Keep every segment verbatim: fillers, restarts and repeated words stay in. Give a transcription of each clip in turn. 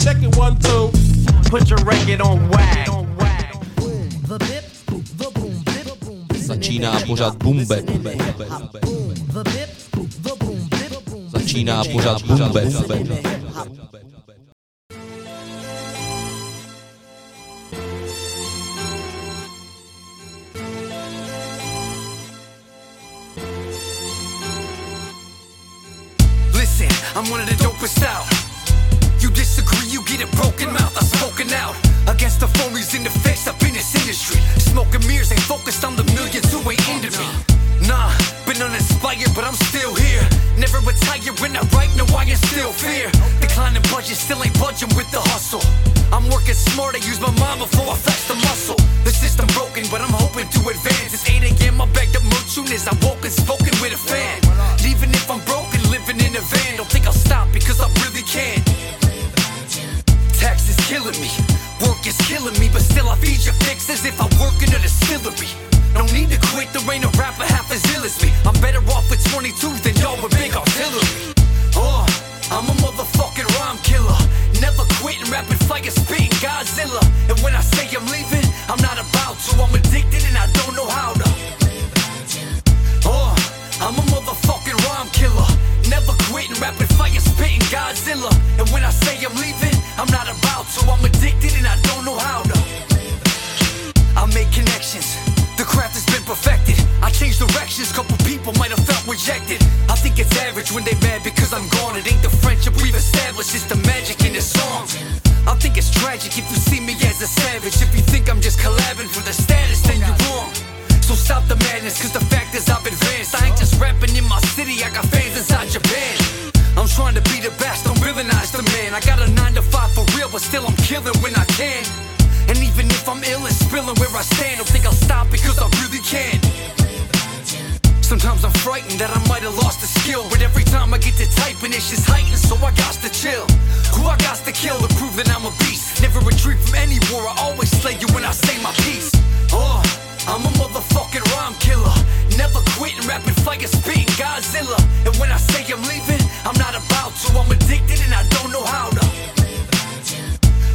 Check it one, two. Put your record on wag. Začíná pořád Boom Bap. Začíná pořád Boom Bap. I'm one of the dopest out. You disagree, you get a broken mouth. I've spoken out against the phonies in the face up in this industry. Smoking mirrors ain't focused on the millions who ain't into me. Nah, been uninspired, but I'm still here. Never retire when I write, no, I instill fear. Declining budget, still ain't budging with the hustle. I'm working smart, I use my mind before I flex the muscle. The system broken, but I'm hoping to advance. It's eight a.m., I begged up more soon as I woke and spoken with a fan. Even if I'm broken, living in a van, don't think I'll stop because I really can. Tax is killing me, work is killing me, but still I feed your fix as if I'm working at a distillery. No need to quit, there ain't a rapper half as ill as me. I'm better off with twenty-two than y'all with big artillery. Oh, I'm a motherfucking rhyme killer. Never quitting, rapping fire, spitting Godzilla. And when I say I'm leaving, I'm not about to. I'm addicted and I don't know how to. Oh, I'm a motherfucking rhyme killer. Never quitting, rapping fire, spitting Godzilla. And when I say I'm leaving, I'm not about to. I'm addicted and I don't know how to. I make connections. The craft has been perfected. I changed directions, couple people might have felt rejected. I think it's average when they mad because I'm gone. It ain't the friendship we've established, it's the magic in the song. I think it's tragic if you see me as a savage. If you think I'm just collabing for the status, then you're wrong. So stop the madness, cause the fact is I've advanced. I ain't just rapping in my city, I got fans inside Japan. I'm trying to be the best, don't realize the man. I got a nine to five for real, but still I'm killing when I can. And even if I'm ill and spilling where I stand, don't think I'll stop because I really can. Sometimes I'm frightened that I might have lost a skill, but every time I get to typing, it's just heightened, so I got to chill. Who I got to kill to prove that I'm a beast? Never retreat from any war, I always slay you when I say my piece. Oh, I'm a motherfucking rhyme killer. Never quitting, rapping fire, spitting Godzilla. And when I say I'm leaving, I'm not about to. I'm addicted and I don't know how to.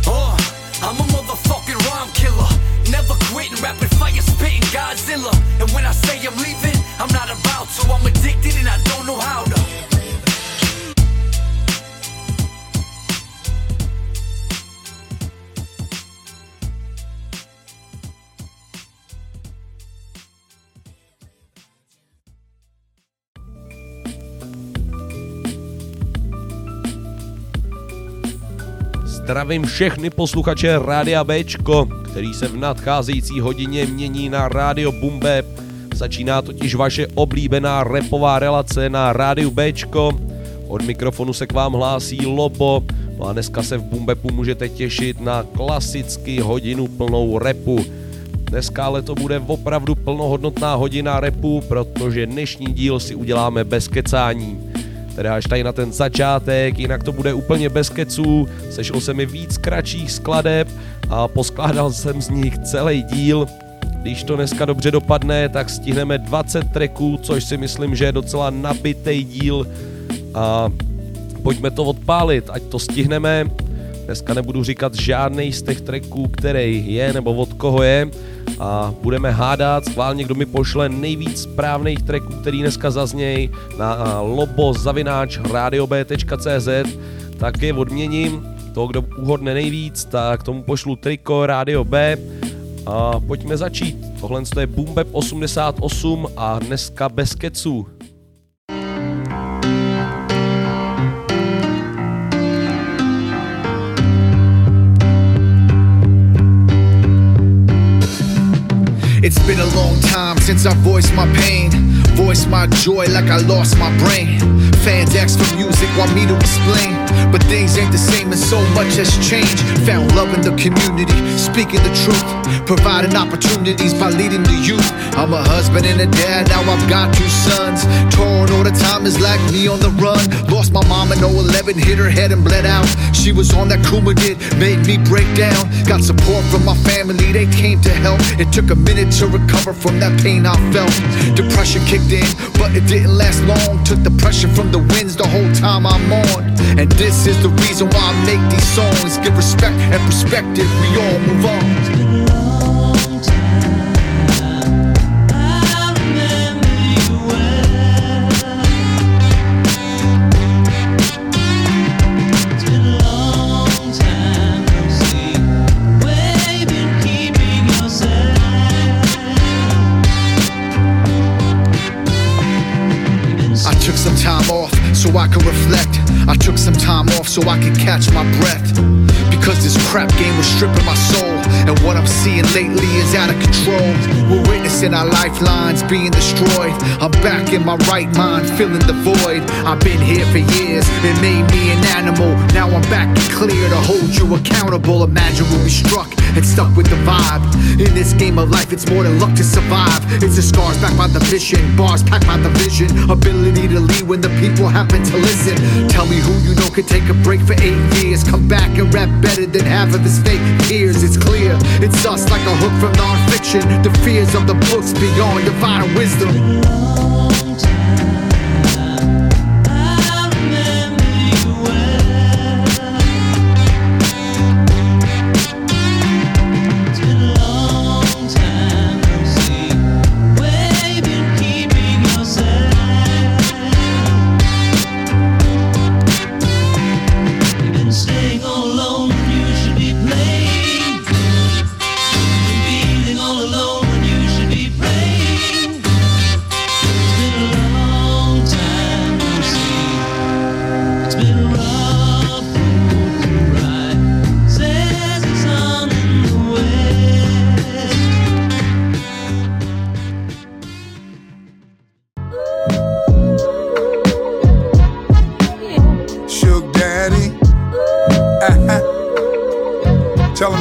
Oh, I'm a motherfucking rhyme killer. Never quitting, rapping fire, spitting Godzilla. And when I say I'm leaving, I'm not about to. I'm addicted and I don't know how to. Zdravím všechny posluchače Rádia Béčko, který se v nadcházející hodině mění na Rádio Boom Bap. Začíná totiž vaše oblíbená rapová relace na Rádiu Béčko. Od mikrofonu se k vám hlásí Lobo. No a dneska se v Boom Bapu můžete těšit na klasicky hodinu plnou rapu. Dneska ale to bude opravdu plnohodnotná hodina rapu, protože dnešní díl si uděláme bez kecání. Teda až tady na ten začátek, jinak to bude úplně bez keců, sešlo se mi víc kratších skladeb a poskládal jsem z nich celý díl. Když to dneska dobře dopadne, tak stihneme dvacet tracků, což si myslím, že je docela nabitej díl a pojďme to odpálit, ať to stihneme. Dneska nebudu říkat žádnej z těch tracků, který je nebo od koho je a budeme hádat, schválně kdo mi pošle nejvíc správných tracků, který dneska zazněj na lobo zavináč radio b tečka cé zet, tak je odměním, toho kdo uhodne nejvíc, tak tomu pošlu triko Radio B a pojďme začít, tohle je Boom Bap osmdesát osm a dneska bez keců. It's been a long time since I voiced my pain, voiced my joy like I lost my brain. Fans ask for music, want me to explain, but things ain't the same and so much has changed. Found love in the community, speaking the truth, providing opportunities by leading the youth. I'm a husband and a dad, now I've got two sons. Torn all the time is like me on the run. Lost my mom in oh eleven, hit her head and bled out. She was on that Coumadin, made me break down. Got support from my family, they came to help. It took a minute to recover from that pain I felt. Depression kicked in, but it didn't last long. Took the pressure from the the winds the whole time I'm on. And this is the reason why I make these songs. Give respect and perspective, we all move on. So I could reflect. I took some time off so I could catch my breath, because this crap game was stripping my soul. And what I'm seeing lately is out of control. We're witnessing our lifelines being destroyed. I'm back in my right mind, filling the void. I've been here for years, it made me an animal. Now I'm back and clear to hold you accountable. Imagine we'll be struck and stuck with the vibe. In this game of life, it's more than luck to survive. It's the scars backed by the vision, bars packed by the vision. Ability to lead when the people happen to listen. Tell me who you know could take a break for eight years, come back and rap better than half of his fake peers. It's clear, it's us like a hook from non-fiction. The fears of the books beyond your vital wisdom.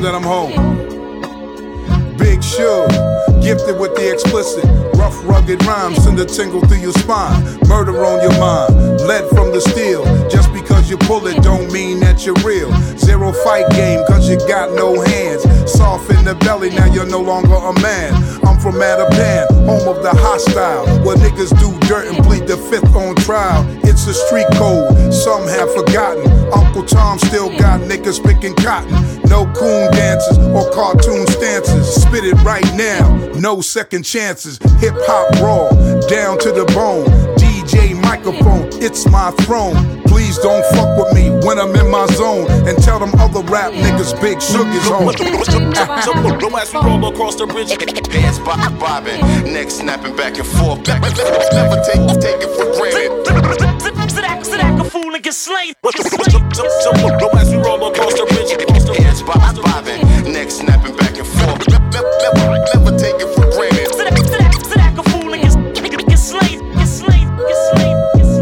That I'm home. Big show, gifted with the explicit, rough, rugged rhymes, send a tingle through your spine, murder on your mind, lead from the steel. Just because you pull it don't mean that you're real. Zero fight game, cause you got no hands. Soft in the belly, now you're no longer a man. I'm from Mattapan, home of the hostile, where niggas do dirt and plead the fifth on trial. It's a street code, some have forgotten. Uncle Tom still got niggas picking cotton. No coon dances or cartoon stances. Spit it right now, no second chances. Hip hop raw, down to the bone. D J microphone, it's my throne. Please don't fuck with me when I'm in my zone. And tell them other rap niggas Big Sugar's on. Don't ask me roll across the bridge. Dance bobbing, neck snapping back and forth. Never take it for granted. A fool and get slayed. Don't ask me roll across the bridge. Heads bobbing, neck snapping back and forth. Never take it for granted. Sit a fool and get slayed. Get slayed, get slayed, get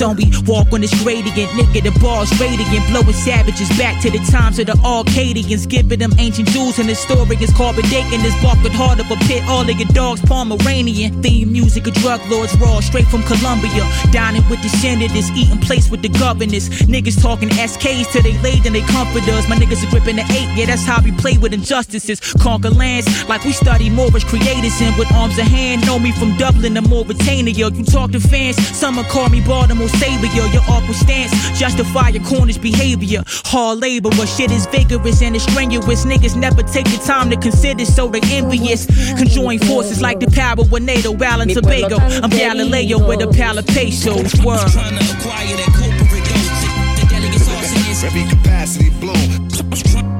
Don't we walk on this gradient, nigga, the bar's radiant, blowing savages back to the times of the Arcadians, giving them ancient jewels and historians, carbon dating this barking heart of a pit, all of your dogs Pomeranian, theme music of drug lords raw, straight from Colombia, dining with the senators, eating plates with the governors, niggas talking S Ks till they laid and they comforters, my niggas are gripping the eight, yeah, that's how we play with injustices, conquer lands like we study more as creators, and with arms in hand, know me from Dublin, the more retainer, yo. You talk to fans, someone call me Baltimore Savior, yo. Your awkward stance, justify your cornish behavior. Hard labor, but shit is vigorous and it's strenuous. Niggas never take the time to consider, so they envious. Conjoin forces like the power with NATO, Al and Tobago. I'm Galileo with a pal of pesos. Word. Trying to acquire that corporate dose. The delegates all saying every capacity blown.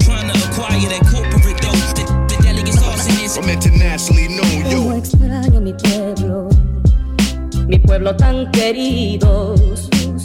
Trying to acquire that corporate dose. The delegates all saying I'm internationally known, yo. Extraño mi pueblo, mi pueblo tan querido.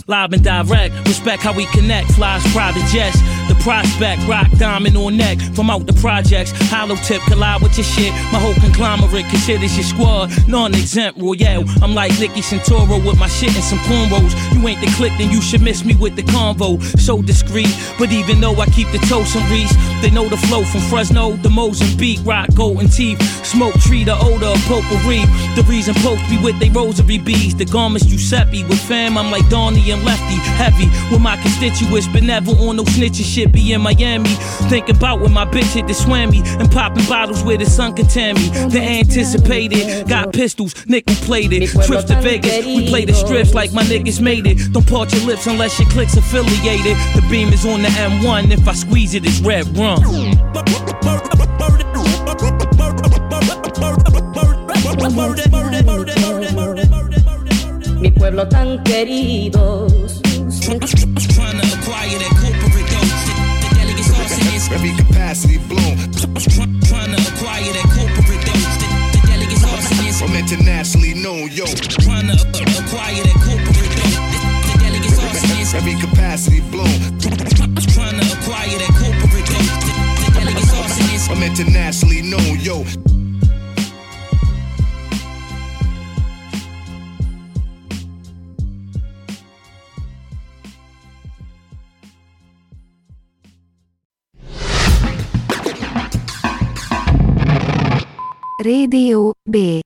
Live and direct, respect how we connect. Flies private jets, the prospect, rock diamond on neck. From out the projects, hollow tip collide with your shit. My whole conglomerate considers your squad non-exempt royale. I'm like Nicky Santoro with my shit and some cornrows. You ain't the click, then you should miss me with the convo. So discreet, but even though I keep the toast and reach, they know the flow from Fresno to Mozambique. Rock golden teeth, smoke tree, the odor of potpourri. The reason Pope be with they rosary beads. The garments Giuseppe with fam, I'm like Donnie Lefty, heavy with my constituents, but never on no snitching shit. Be in Miami, thinking about when my bitch hit the swammy and popping bottles where the sun can tan me. The anticipated, got pistols, nickel plated. Trips to Vegas, we play the strips like my niggas made it. Don't part your lips unless your click's affiliated. The beam is on the M one, if I squeeze it, it's red rum. Mi pueblo tan querido. I'm trying to acquire that corporate dose. The delegates all saying every capacity blown. I'm trying to acquire that corporate dose. The delegates all saying I'm internationally known, yo. Trying to acquire that corporate dose. The delegates all saying every capacity blown. I'm trying to acquire that corporate dose. The delegates all saying I'm internationally known, yo. Radio B.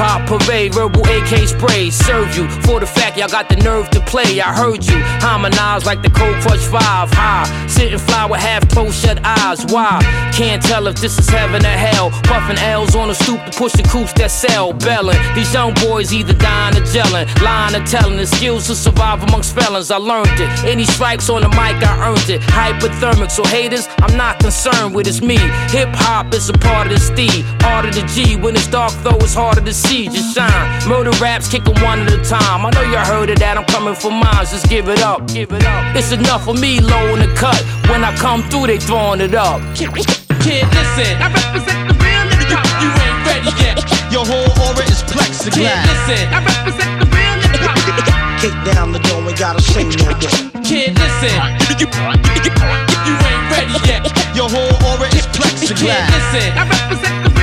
Pop parade, verbal A K spray, serve you for the fact y'all got the nerve to play. I heard you harmonize like the Cold Crush five. I sit and fly with half closed shut eyes. Why? Can't tell if this is heaven or hell. Puffin' L's on the stoop to push the coops that sell. Bellin', these young boys either dying or gelling, lying or telling. The skills to survive amongst felons, I learned it. Any stripes on the mic, I earned it. Hyperthermic, so haters, I'm not concerned with. It's me. Hip hop is a part of the steed. Art of the G. When it's dark though, it's harder to see. Just shine, murder raps, kick them one at a time. I know y'all heard of that, I'm coming for mine. Just give it up, give it up. It's enough for me, low in the cut. When I come through, they throwing it up. Kid, listen, I represent the real nigga. You ain't ready yet. Your whole aura is plexiglass. Kid, listen, I represent the real nigga. Kick down the door and gotta sing now. Kid, listen, you ain't ready yet. Your whole aura is plexiglass. Kid, listen, I represent the real nigga.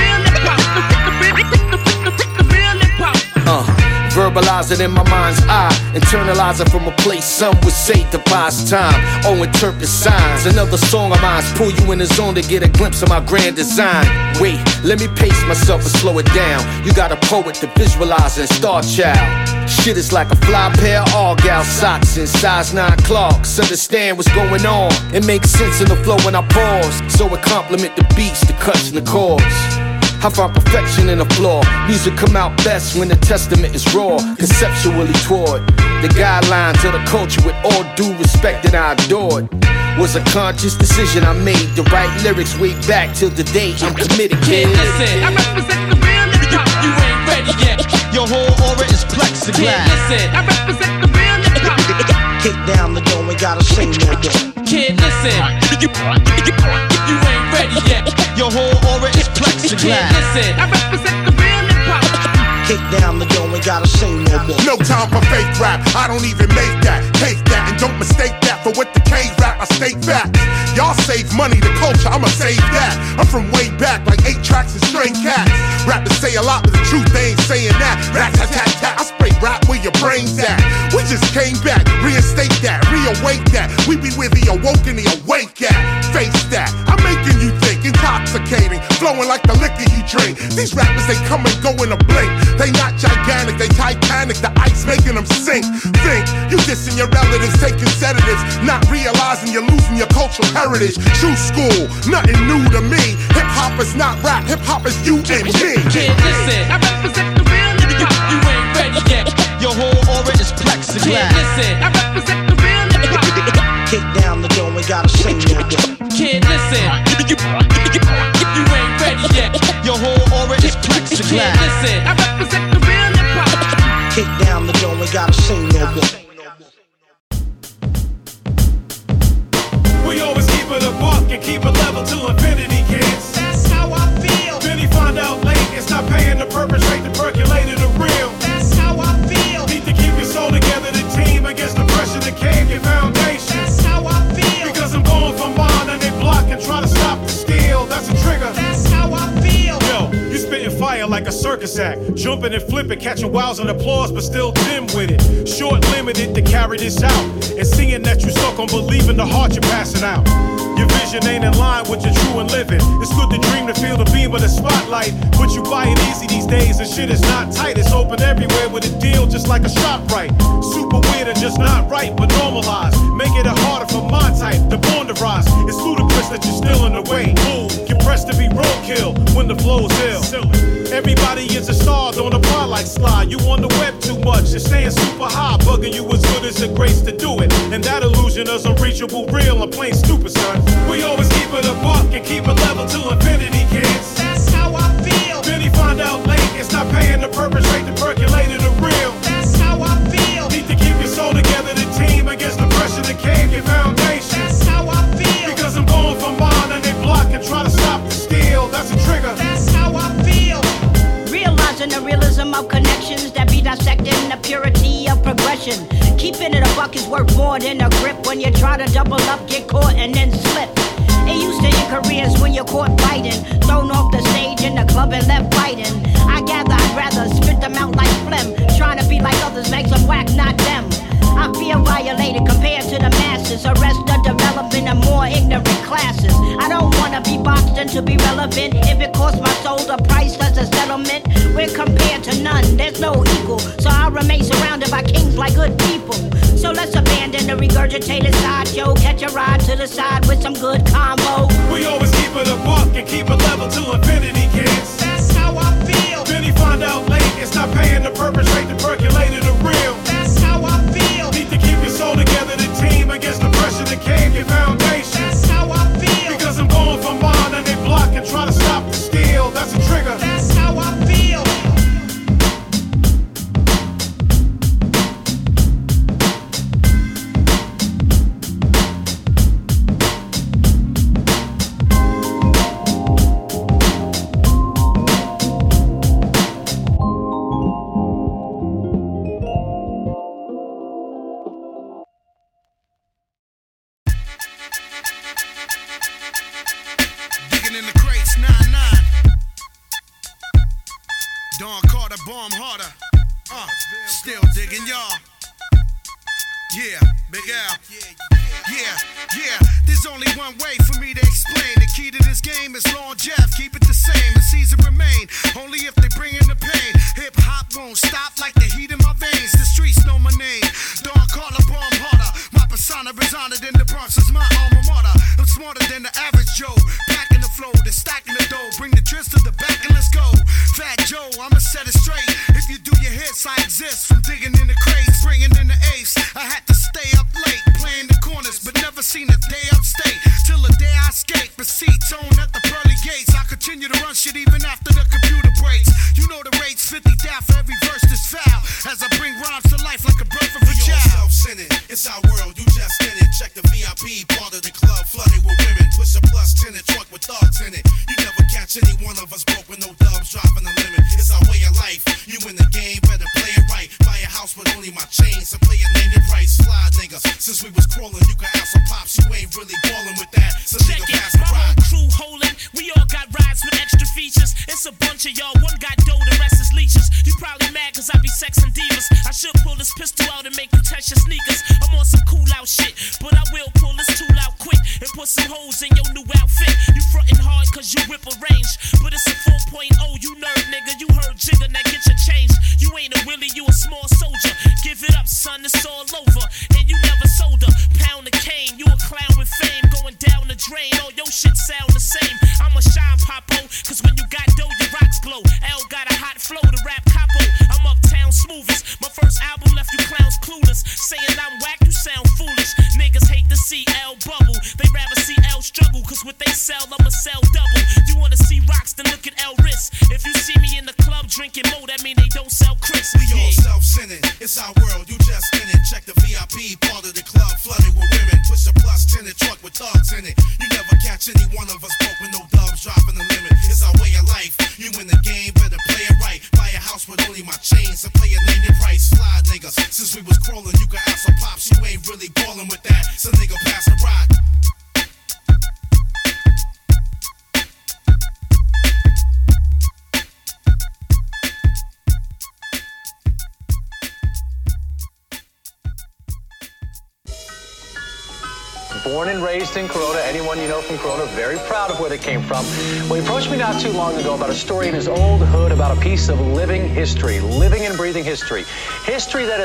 Uh, verbalize it in my mind's eye, internalize it from a place some would say devised time. Oh, interpret signs, another song of mine pull you in the zone to get a glimpse of my grand design. Wait, let me pace myself and slow it down. You got a poet to visualize in Starchild. Shit is like a fly pair of Argyle socks in size nine clocks. Understand what's going on. It makes sense in the flow when I pause, so it complement the beats, the cuts, and the chords. I find perfection in a flaw. Music come out best when the testament is raw. Conceptually toward the guidelines of the culture with all due respect that I adored. Was a conscious decision I made to write lyrics way back till the day I'm committed, kid. Kid, listen, I represent the real nigga. You ain't ready yet. Your whole aura is plexiglass. Kid, listen, I represent the real nigga. Kick down the door and gotta sing that door. Kid, listen, you ain't ready yet. Your whole aura is plexiglass. Kid, listen, I represent the real hip-hop. Kick down the door and gotta sing no more. No time for fake rap, I don't even make that. Take that and don't mistake that for what the K-rap, I state facts. Y'all save money, the culture, I'ma save that. I'm from way back, like eight tracks and straight cats. Rappers say a lot, but the truth they ain't saying that. Rat-tat-tat-tat, I spray rap where your brain's at. We just came back, reinstate that, reawake that. We be where the awoke and the awake at. Face that, I'm making you think. Intoxicating, flowing like the liquor you drink. These rappers, they come and go in a blink. They not gigantic, they titanic. The ice making them sink. Think, you dissing your relatives, taking sedatives, not realizing you're losing your cultural heritage. True school, nothing new to me. Hip-hop is not rap, hip-hop is you and me. Kid, listen, I represent the real nigga. You ain't ready yet. Your whole aura is plexiglass. Kid, listen, I represent the real nigga. Kick down the door and gotta sing that. Kid, listen, you ain't ready yet. Your whole aura is plexiglass. Kid, listen, I represent the real hip-hop. Kick down the door and gotta sing no more. We always keep it a buck and keep it level to infinity, kids. That's how I feel. Then he find out late it's not paying to perpetrate the percolator the real. That's how I feel. Need to keep your soul together, the team against the pressure that came your foundation. That's how I feel. Because I'm going for mine and they block and try to stop the steal. That's a trigger. That's how I feel. Yo, you spitting fire like a circus act, jumping and flipping, catching wows and applause, but still dim with it. Short limited to carry this out, and seeing that you suck on believing the heart you're passing out. Your vision ain't in line with your true and living. It's good to dream to feel the beam of the spotlight, but you buy it easy these days and shit is not tight. It's open everywhere with a deal just like a ShopRite. Super weird and just not right, but normalized. Make it harder for my type, the born to rise. It's ludicrous that you're still in the way. Move, get pressed to be roadkill when the flow's ill. Everybody is a star, don't apply like Sly. You on the web too much, you're staying super high, bugging you as good as a grace to do it. And that illusion is unreachable, real and plain stupid, son. We always keep it a buck and keep it level to infinity, kids. That's how I feel. Then he find out late it's not paying to perpetrate the percolator the real. That's how I feel. Need to keep your soul together, the team against the pressure that came your foundation. That's how I feel. Because I'm going for mine and they block and try to stop the steal. That's a trigger. That's how I feel. Realizing the realism of connections that be dissecting the purity of progression. Keeping it a buck is worth more than a grip. When you try to double up, get caught and then slip. It used to in careers when you're caught fighting, thrown off the stage in the club and left fighting. I gather I'd rather spit them out like phlegm, trying to be like others, make them whack, not them. I feel violated compared to the masses. Arrest the development of more ignorant classes. I don't wanna be boxed in to be relevant. If it costs my soul the price as a settlement, we're compared to none, there's no equal. So I remain surrounded by kings like good people. So let's abandon the regurgitated sideshow. Catch a ride to the side with some good combo. We always keep it a buck and keep it level to infinity, kids. That's how I feel. Then he find out late, it's not paying to perpetrate the percolator the real. That's how I feel. Need to keep your soul together, the team against the pressure that came, your foundation. That's how I feel. Because I'm going for mine and they block and try to stop the steal. That's a trigger. That's how I feel.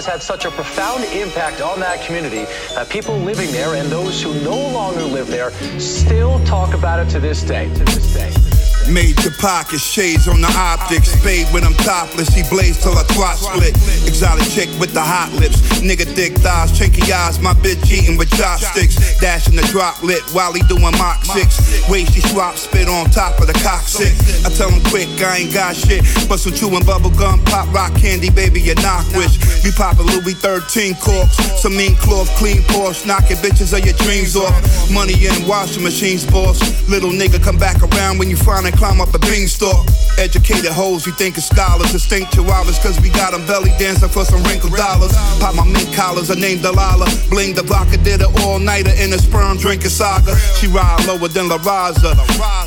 Had such a profound impact on that community that people living there and those who no longer live there still talk about it to this day, to this day. Major pockets, shades on the optics. Spade when I'm topless, he blazed till I twat split. Exotic chick with the hot lips. Nigga thick thighs, chinky eyes, my bitch eating with chopsticks. Dashing the drop lit while he doing Mach six. Way she swap spit on top of the coccyx. I tell him quick, I ain't got shit. But some chewing bubble gum, pop rock candy, baby, you knock wish. We poppin' Louis thirteen corks. Some mean cloth, clean Porsche. Knockin' bitches of your dreams off. Money in washing machines, boss. Little nigga come back around when you find a and climb up a beanstalk. Educated hoes, you think of scholars, distinct chihuahuas, cause we got them belly dancing for some wrinkled dollars. Pop my mink collars, her name Delilah. Bling the blocker, did it all-nighter in a sperm drinking saga. She ride lower than La Raza.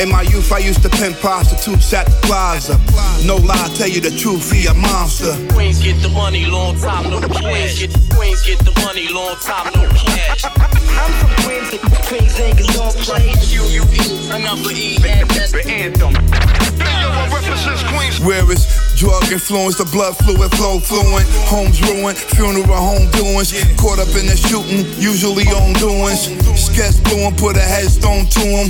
In my youth, I used to pimp prostitutes at the plaza. No lie, tell you the truth, he a monster. Queens get the money, long time, no cash. Queens get the money, long time, no cash. I'm from Queens, and Queens ain't get no play. You, you eat, another E, and that's the anthem. Where it's drug influence, the blood fluid, flow fluent, homes ruined, funeral home doings, caught up in the shooting, usually on doings, sketch blue and put a headstone to him,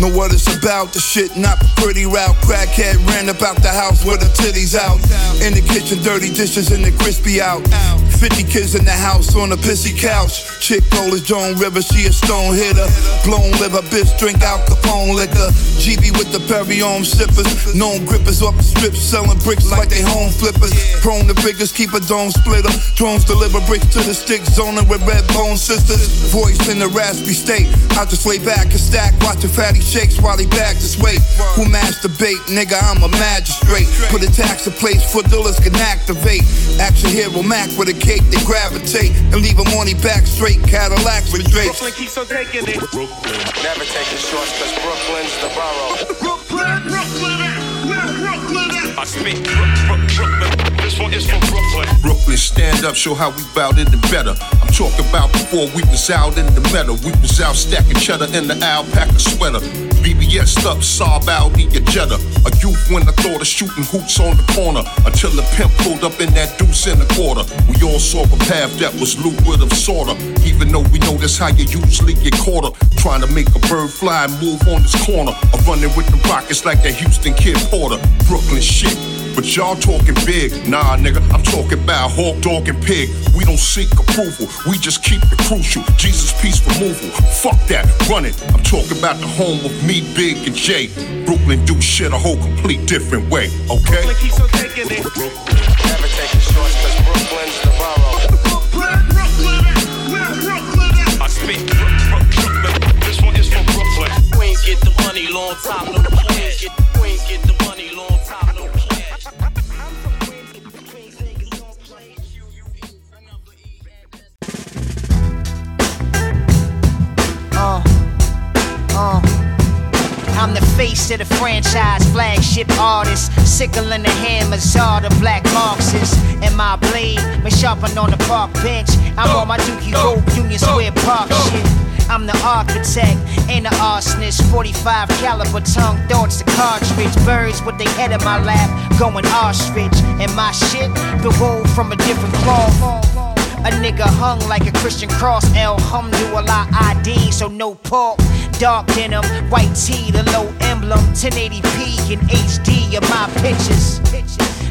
know what it's about, the shit not the pretty route, crackhead ran about the house with her titties out, in the kitchen dirty dishes and the crispy out, fifty kids in the house on a pissy couch, chick roll is Joan River, she a stone hitter, blown liver, bitch drink Al Capone liquor, G B with the Perry on sippers, known grippers off the strip selling bricks like they home flippers, prone to figures, keep a dome splitter, drones deliver bricks to the stick zoning with red bone sisters, voice in the raspy state, I just lay back and stack, watching fatty shakes while he back this weight, who masturbate, nigga I'm a magistrate, put a tax in place for dealers can activate, action hero Mac with a cake, they gravitate, and leave him on his back straight, Cadillacs with drapes. Brooklyn keeps on taking it, Brooklyn. Never taking shorts cause Brooklyn's the borough. Brooklyn, Brooklyn, Brooklyn, Brooklyn. I speak Brooklyn. This one is from Brooklyn. Brooklyn, stand up, show how we bout it and better. I'm talking about before we was out in the meadow. We was out stacking cheddar in the alpaca sweater. B B S up, sob out in your Jetta. A youth when I thought of shooting hoops on the corner. Until the pimp pulled up in that deuce and a quarter. We all saw a path that was liquid of sorta. Even though we know that's how you usually get caught up. Trying to make a bird fly and move on this corner. I'm running with the rockets like that Houston kid Porter. Brooklyn shit. But y'all talking big, nah nigga, I'm talking about hawk, dog, and pig. We don't seek approval, we just keep it crucial. Jesus, peace, removal, fuck that, run it. I'm talking about the home of me, Big, and Jay. Brooklyn do shit a whole complete different way, okay? Brooklyn keeps on taking it. Never taking shorts cause Brooklyn's the borough. Brooklyn, Brooklyn, Brooklyn, Brooklyn. I speak Brooklyn, this one is from Brooklyn. Queens get the money, long time, no cash. Queens get the money, long time, no cash. Uh, uh, I'm the face of the franchise, flagship artist, sickle in the hammers, all the black Marxists. And my blade been sharpened on the park bench. I'm on my Dookie Road, Union Square Park shit. I'm the architect and the arsonist, forty-five caliber tongue, thoughts to cartridge, birds with their head in my lap, going ostrich, and my shit, the roll from a different cloth. A nigga hung like a Christian cross, Alhamdulillah I D, so no pork. Dark denim, white tee, the low emblem, ten eighty p and H D of my pictures.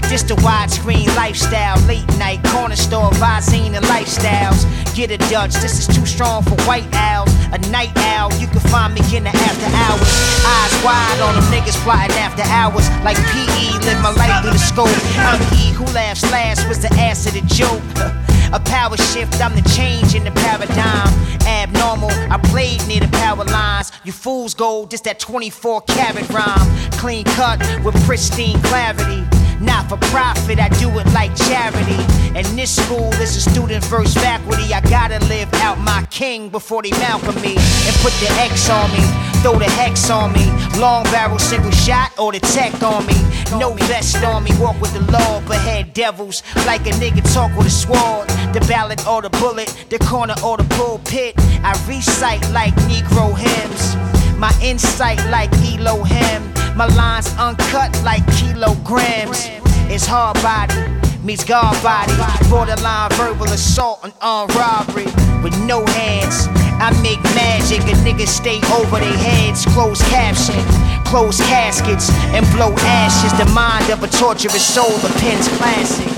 This the widescreen lifestyle, late night, corner store, Visine and lifestyles. Get a Dutch, this is too strong for white owls. A night owl, you can find me in the after hours. Eyes wide on them niggas plotting after hours. Like P E, live my life through the scope. I'm E, who laughs last was the ass of the joke. A power shift, I'm the change in the paradigm. Abnormal, I played near the power lines. You fools gold, just that twenty-four karat rhyme. Clean cut with pristine clarity. Not for profit, I do it like charity. And this school is a student first faculty. I gotta live out my king before they malcolm me. And put the X on me, throw the hex on me. Long barrel single shot or the tech on me. No vest on me, walk with the law, but head devils. Like a nigga talk with a sword. The ballad or the bullet, the corner or the pulpit. I recite like Negro hymns. My insight like Elohim. My lines uncut like kilograms. It's hard body meets God body. Borderline verbal assault and armed robbery. With no hands, I make magic. A nigga stay over their heads. Closed caption, closed caskets, and blow ashes. The mind of a torturous soul, the pen's classic.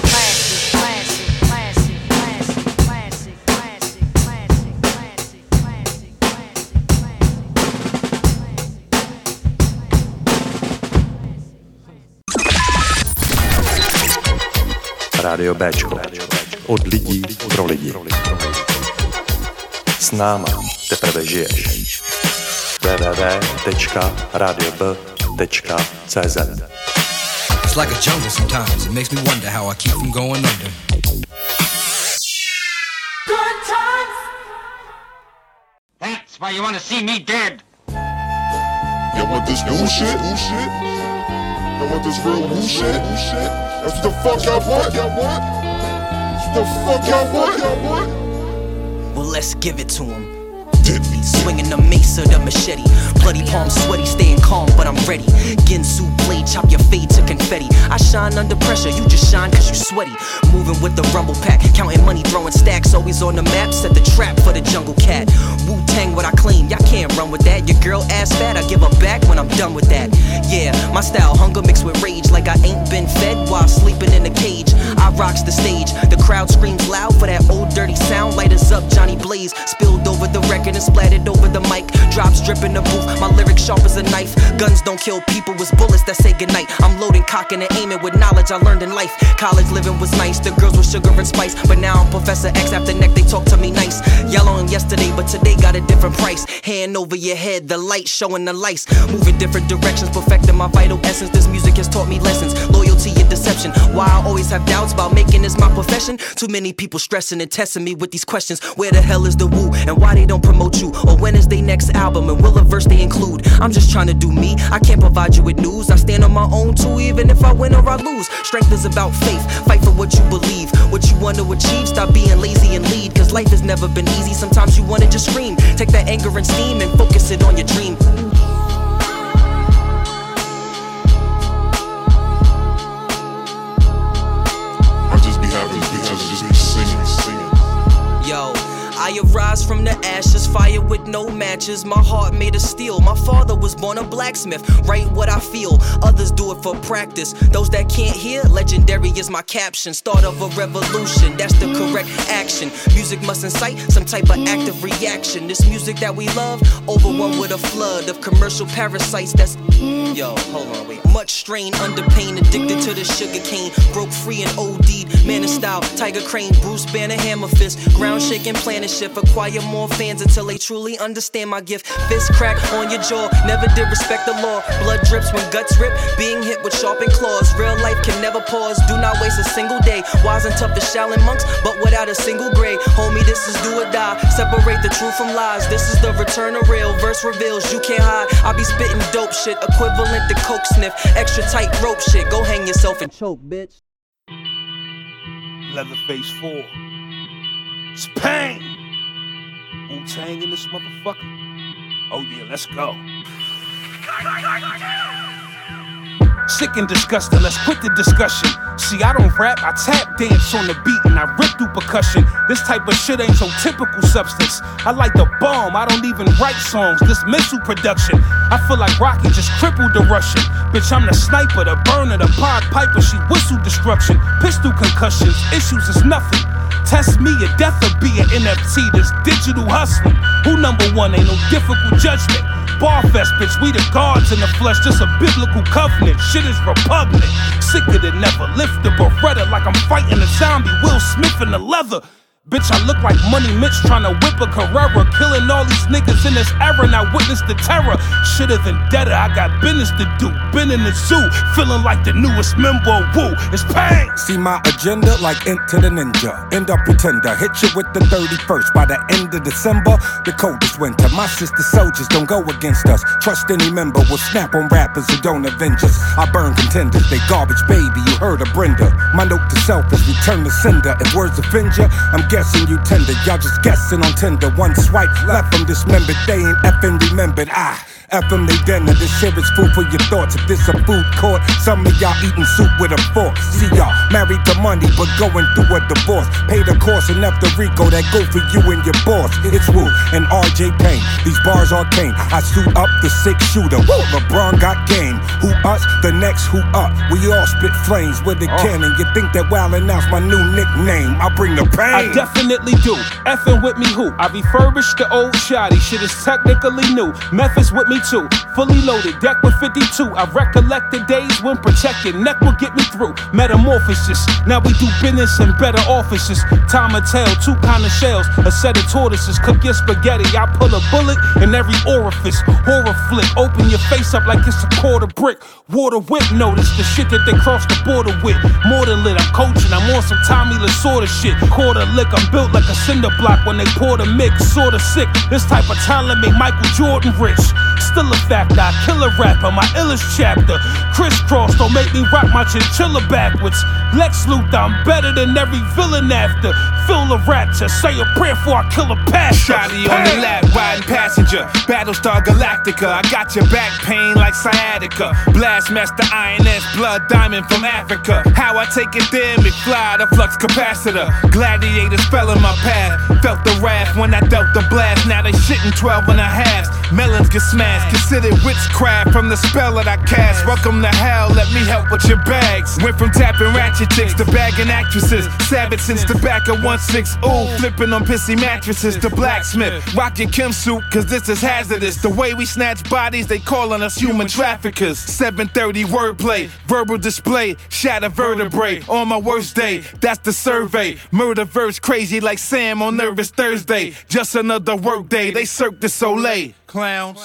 Radio Béčko. Od lidí pro lidi. S náma teprve žiješ. w w w tečka radio b Boom Bap tečka cé zet. It's like a jungle sometimes. It makes me wonder how I keep from going under. Good times. That's why you want to see me dead. You want this new shit? New shit? You want this real new shit? New shit? That's the fuck I want. I want. That's the fuck I want. I want. Well, let's give it to him. Swinging the mace or the machete, bloody palm sweaty, staying calm but I'm ready. Ginsu blade, chop your fade to confetti. I shine under pressure, you just shine cause you sweaty. Moving with the rumble pack, counting money, throwing stacks, always on the map. Set the trap for the jungle cat. Wu-Tang what I claim, y'all can't run with that. Your girl ass fat, I give her back when I'm done with that. Yeah, my style hunger mixed with rage, like I ain't been fed while sleeping in a cage. I rocks the stage, the crowd screams loud for that old dirty sound. Light us up, Johnny Blaze, spilled over the record and splatted over the mic. Drops dripping the booth, my lyrics sharp as a knife. Guns don't kill people, it's bullets that say goodnight. I'm loading, cocking and aiming with knowledge I learned in life. College living was nice, the girls with sugar and spice, but now I'm Professor X, after neck they talk to me nice. Y'all on yesterday, but today got a different price. Hand over your head, the light showing the lights. Moving different directions, perfecting my vital essence. This music has taught me lessons, loyalty and deception. Why I always have doubts about making this my profession. Too many people stressing and testing me with these questions. Where the hell is the woo, and why they don't promote you, or when is they next album, and will a verse they include? I'm just trying to do me, I can't provide you with news. I stand on my own too, even if I win or I lose. Strength is about faith, fight for what you believe, what you want to achieve, stop being lazy and lead. Cause life has never been easy, sometimes you want to just scream. Take that anger and steam and focus it on your dream. I just be happy because just be singing, singing. Yo, I arise from the ashes, fire with no matches, my heart made of steel. My father was born a blacksmith, write what I feel, others do it for practice. Those that can't hear, legendary is my caption. Start of a revolution, that's the correct action. Music must incite some type of active reaction. This music that we love, overwhelmed with a flood of commercial parasites. That's, yo, hold on, wait. Much strain, under pain, addicted to the sugar cane. Broke free and OD'd, man of style, Tiger Crane, Bruce Banner, hammer fist, ground shaking, planet acquire more fans until they truly understand my gift. Fist crack on your jaw, never did respect the law. Blood drips when guts rip, being hit with sharpened claws. Real life can never pause, do not waste a single day. Wise and tough as Shaolin monks, but without a single gray. Homie, this is do or die, separate the truth from lies. This is the return of real, verse reveals you can't hide. I be spitting dope shit, equivalent to coke sniff. Extra tight rope shit, go hang yourself and choke, bitch. Leatherface four. It's pain! Wu-Tang in this motherfucker. Oh yeah, let's go. Sick and disgusting, let's quit the discussion. See, I don't rap, I tap dance on the beat and I rip through percussion. This type of shit ain't your typical substance. I like the bomb, I don't even write songs, this missile production. I feel like Rocky just crippled the Russian. Bitch, I'm the sniper, the burner, the Pied Piper, she whistle destruction. Pistol concussions, issues is nothing. Test me, your death will be an N F T, this digital hustling. Who number one, ain't no difficult judgment. Barfest, bitch, we the gods in the flesh, just a biblical covenant. Shit is repugnant, sicker than never. Lift the Beretta like I'm fighting a zombie, Will Smith in the leather. Bitch, I look like Money Mitch tryna whip a Carrera. Killing all these niggas in this era, now witness the terror. Shit a vendetta, I got business to do. Been in the zoo, feeling like the newest member of Wu. It's pain. See my agenda like Into the Ninja. End up pretender, hit you with the thirty-first. By the end of December, the coldest winter. My sister soldiers don't go against us. Trust any member, will snap on rappers who don't avenge us. I burn contenders, they garbage baby, you heard of Brenda. My note to self is return to sender. If words offend ya, I'm getting guessing you tender, y'all just guessing on Tinder. One swipe left, I'm dismembered, they ain't effing remembered. I effing they dinner, this shit is food for your thoughts. If this a food court, some of y'all eating soup with a fork. See y'all married to money, but going through a divorce. Pay the course enough to Rico that go for you and your boss. It's Wu and R J Payne, these bars are arcane. I suit up the six shooter, LeBron got game. Who us? The next who up? We all spit flames with a oh. cannon. You think that while announced my new nickname, I bring the pain. I definitely do. Effing with me who? I refurbished the old shoddy. Shit is technically new. Memphis with me twenty-two, fully loaded, decked with fifty-two. I recollect the days when protecting neck would get me through metamorphosis. Now we do business in better offices. Time will tell, two kind of shells, a set of tortoises, cooking spaghetti. I pull a bullet in every orifice. Horror flick, open your face up like it's a quarter brick. Water whip, notice the shit that they cross the border with. More than lit, I'm coaching, I'm on some Tommy Lasorda shit. Quarter lick, I'm built like a cinder block when they pour the mix. Sorta sick, this type of talent make Michael Jordan rich. Still a factor, I kill a rapper, my illest chapter. Crisscross, don't make me rock my chinchilla backwards. Lex Luthor, I'm better than every villain after. Feel the rapture, say a prayer before I kill a pastor. Shotty on the lap, riding passenger. Battlestar Galactica, I got your back pain like sciatica. Blastmaster I N S, blood diamond from Africa. How I take it there, McFly, the flux capacitor. Gladiators fell in my path, felt the wrath when I dealt the blast. Now they shitting twelve and a halves. Melons get smashed, considered witchcraft from the spell that I cast. Welcome to hell, let me help with your bags. Went from tapping ratchet chicks to bagging actresses. Savage since the back of one six, ooh, flipping on pissy mattresses to blacksmith. Rock your Kim suit, cause this is hazardous. The way we snatch bodies, they calling us human traffickers. seven thirty wordplay, verbal display, shatter vertebrae. On my worst day, that's the survey. Murder verse crazy like Sam on Nervous Thursday. Just another work day, they Cirque du Soleil. Clowns.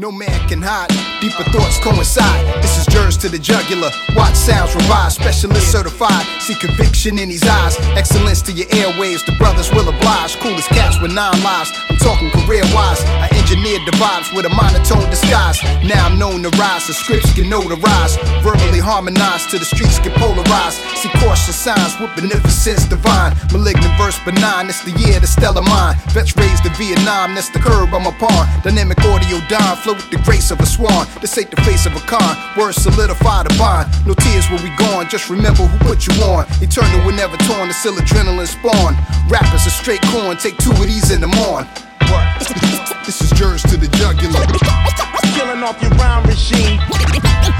No man can hide, deeper thoughts coincide. This is Jurors to the Jugular, watch sounds revised. Specialist certified, see conviction in these eyes. Excellence to your airwaves, the brothers will oblige. Coolest cats with nine lives, I'm talking career-wise. I engineered the vibes with a monotone disguise. Now I'm known to rise, the scripts get notarized. Verbally harmonized, to the streets get polarized. See cautious signs with beneficence divine. Malignant verse benign, it's the year the stellar mind. Vets raised to Vietnam, that's the curb I'm upon. Dynamic audio dime, with the grace of a swan. This ain't the face of a con. Words solidify the bond. No tears will be gone. Just remember who put you on. Eternal will never torn. It's still adrenaline spawn. Rappers are straight corn. Take two of these in the morn. This is Jurors to the Jugular. Killing off your rhyme regime.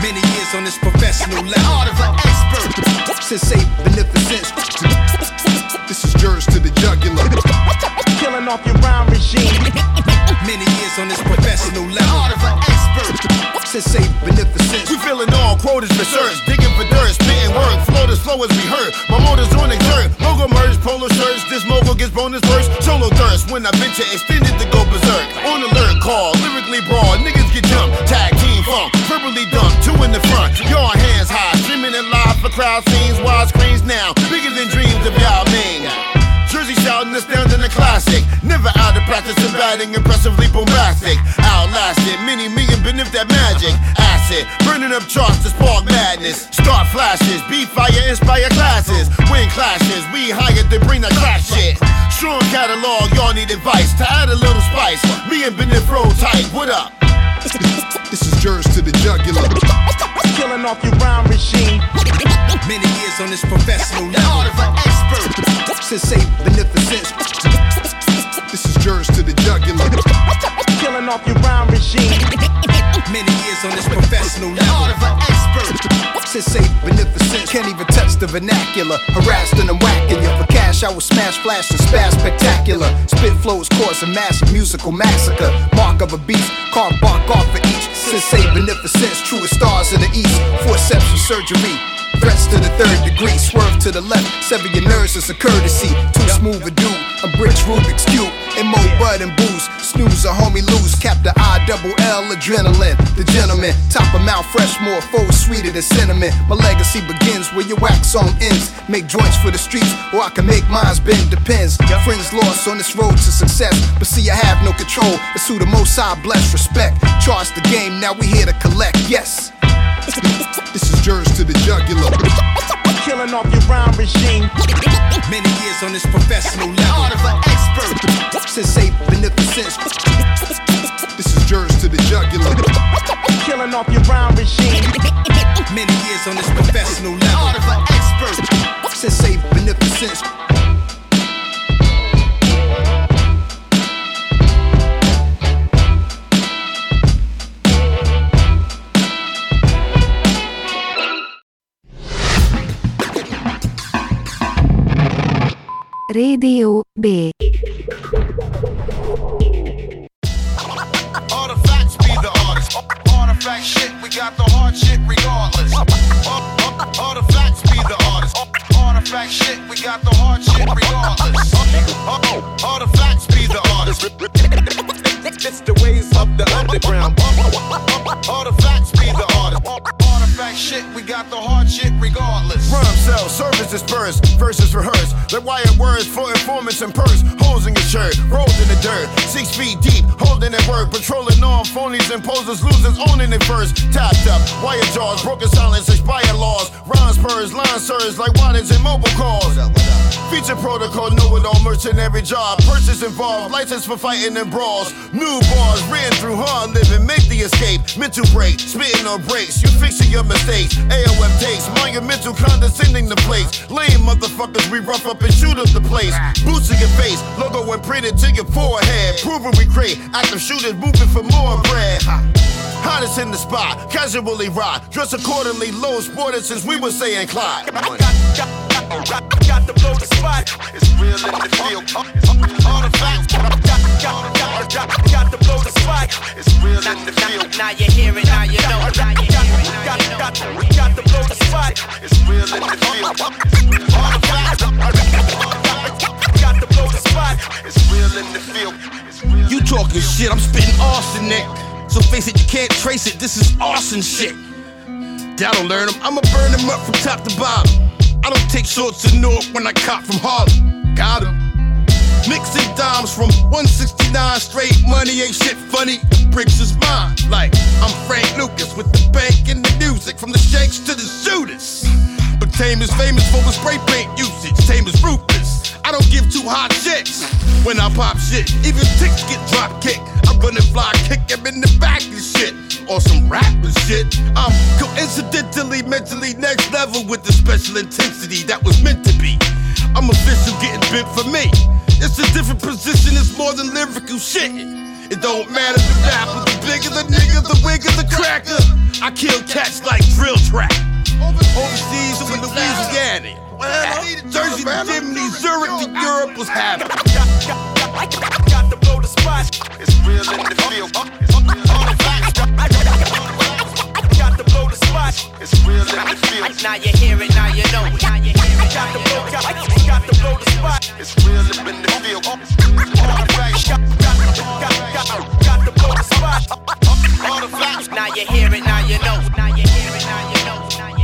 Many years on this professional level. Art of an expert. Sensei beneficence. This is Jurors to the Jugular. Killing off your rhyme regime. Many years on this professional level. Art of an expert. Sensei beneficence. We feeling all quotas research. Digging for dirt, spitting work. Flow this flow as we heard. My motor's on exert. Mogul merge, polar surge. This mogul gets bonus first. Solo thirst. When I venture extended to go berserk. On alert call. Lyrically broad. Niggas get jumped. Tag team funk. Verbally dumped. Two in the front. Your hands high. Streaming it live for crowd scenes. Wide screens now. Bigger than dreams of y'all mean. Jersey shouting this down in the classic. Never out of practice and batting, impressively bombastic. Outlasted, many million beneath that magic. Acid, burning up charts to spark madness. Start flashes, be fire, inspire classes. Win clashes, we hired to bring that class shit. Strong catalog, y'all need advice to add a little spice. Me and Benef roll tight, what up? This is Jurors to the Jugular. Killing off your rhyme regime. Many years on this professional level. The art of an expert. Sensei beneficence. This is Jurors to the Jugular. Killing off your rhyme regime. Many years on this professional level. The art of an expert. Sensei beneficence. Can't even touch the vernacular. Harassing and whacking you for cash. I will smash, flash, and spaz spectacular. Spit flows cause a massive musical massacre. Mark of a beast. Car bark off for each. Sensei beneficence. Truest stars in the east. Forceps from surgery. Threats to the third degree, swerve to the left. Sever your nerves, it's a courtesy. Too smooth a dude, a bridge Rubik's Cube. M O Bud and booze, snooze a homie lose. Cap the I double L, adrenaline. The gentleman, top of Mount Freshmore, foes sweeter than cinnamon. My legacy begins where your wax on ends. Make joints for the streets, or I can make mines bend, depends. Friends lost on this road to success. But see, I have no control, it's who the most I bless, respect. Charge the game, now we here to collect, yes. This is Jurors to the Jugular. Killing off your rhyme regime. Many years on this professional level. The art of an expert. Sensei beneficence. This is Jurors to the Jugular. Killing off your rhyme regime. Many years on this professional level. The art of an expert. Sensei beneficence. Radio B. Artifact. we got the hard shit regardless. All, all, all the facts be the artists. All, all the fact shit, we got the hard shit regardless. All, all, all the facts be the artists. It's the ways of the underground. All the facts be the artists. All, all the fact shit, we got the hard shit regardless. Rhyme sell, service is first, verses rehearsed. Like wire words for informants and purse. Holes in your shirt, rolled in the dirt. Six feet deep, holding at work. Patrolling all phonies and posers, losers owning it first. Tapped up, wire jaws, broken silence, expired laws. Rhyme spurs, line serves like wattage and mobile calls. Feature protocol, know-it-all, mercenary job. Purchase involved, license for fighting and brawls. New bars, ran through hard living, make the escape. Mental break, spitting on breaks. You fixing your mistakes, A O F takes. Monumental condescending the place. Lame motherfuckers, we rough up and shoot up the place. Boots in your face, logo imprinted to your forehead. Proving we create, active shooters moving for more bread. Hottest in the spot, casually rock. Dress accordingly, low sported since we were saying Clyde. Got to blow the spot. It's real in the field. All the facts. Got to blow the spot. It's real in the field. Now you hear it, now you know. Got to blow the spot. It's real in the field. All the facts. Got to blow the spot. It's real in the field. You talking shit, I'm spitting arsenic. So face it, you can't trace it. This is arson shit. That'll learn them. I'ma burn them up from top to bottom. I don't take shorts to Newark when I cop from Harlem. Got him. Mixing dimes from one sixty-nine straight money. Ain't shit funny. Bricks is mine. Like, I'm Frank Lucas with the bank and the music. From the shanks to the shooters. But Tame is famous for his spray paint usage. Tame is ruthless. I don't give two hot chicks when I pop shit. Even ticks get drop kicked. I run and fly, kick him in the back and shit. Or some rapper shit. I'm coincidentally, mentally next level with the special intensity that was meant to be. I'm official getting bent for me. It's a different position, it's more than lyrical shit. It don't matter the rapper, the bigger the nigga, the wigger, the cracker. I kill cats like drill trap. Overseas or in Louisiana. Jersey to Germany, Zurich to Europe was happening. Got to blow the spot. It's real in the field. It's all the facts. Got to blow the spot. It's real in the field. Now you hear it, now you know. Got to blow, got to blow the spot. It's real in the field. All the facts. Got to blow the spot. All the facts. Now you hear it, now you know. Now you hear it, now you know. Now you hear it, now you know. Now you hear it, now you know.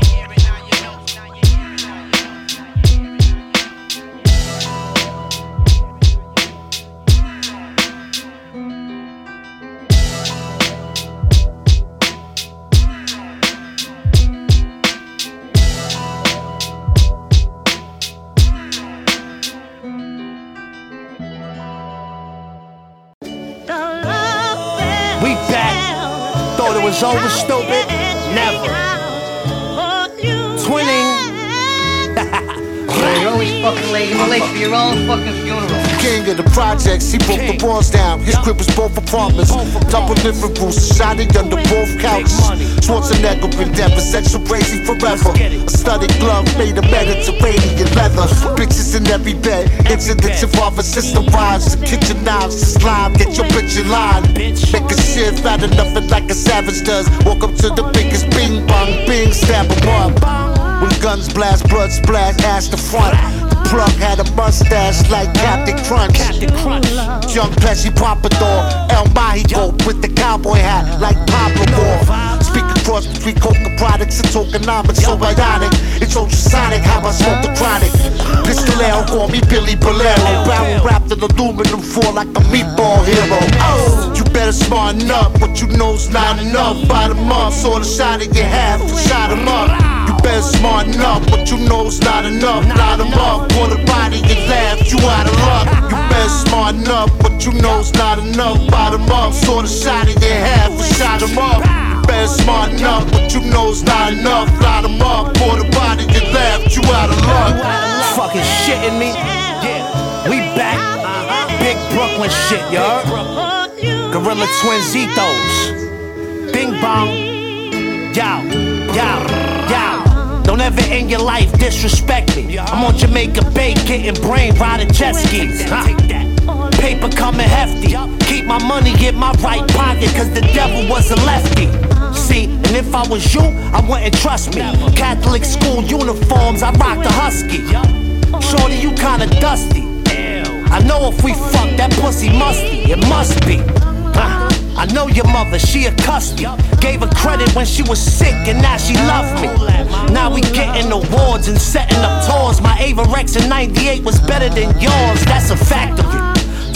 It's over, stupid. Never. Twinning. You always fucking late. You're late for your own fucking funeral. King of the projects, he broke the Bronx down. His crib was both apartments. Double living rooms, shotted under both couches. Schwarzenegger been dead, but sexual crazy forever. A studded glove made of Mediterranean leather. Bitches in every bed, incidents involving sister wives. The kitchen knives, the slime, get your bitch in line. Make a shit out of nothing like a savage does. Walk up to the biggest bing bong, bing, stab em up. When guns blast, blood splash, ass to front. The plug had a mustache like Captain Crunch. Captain Crunch. Young Pesci Pompadour, El Mahigo with the cowboy hat like Pablo Moore. Speaking cross between coca products and tokenomics, so bionic. It's ultrasonic how I smoke the chronic. Pistolero call me Billy Bolero. Barrel wrapped in aluminum foil like a meatball hero. Oh, you better smarten up. What you know's not enough. Bottom up, sort of shot in your half, shot him up. Better smarten up, but you know's not enough. Light em up, pour the body and laugh, you out of luck. You better smarten up, but you know's not enough. Bottom up, sort of shot in your half, and shot em up. You better smarten up, but you know's not enough. Light em up, pour the body and laugh, you out of luck. Fucking shitting me? Yeah, we back. Big Brooklyn shit, y'all. Gorilla Twinsitos. Bing bong. Yo, yo, yo. Don't ever in your life disrespect me. I'm on Jamaica Bay getting brain, riding jet skis. Huh. Paper coming hefty. Keep my money in my right pocket, cause the devil was a lefty. See, and if I was you, I wouldn't trust me. Catholic school uniforms, I rock the husky. Shorty, you kinda dusty. I know if we fuck, that pussy musty. It must be. Huh. I know your mother, she a customer. Gave her credit when she was sick and now she loved me. Now we getting awards and setting up tours. My Avarex in ninety-eight was better than yours, that's a factory.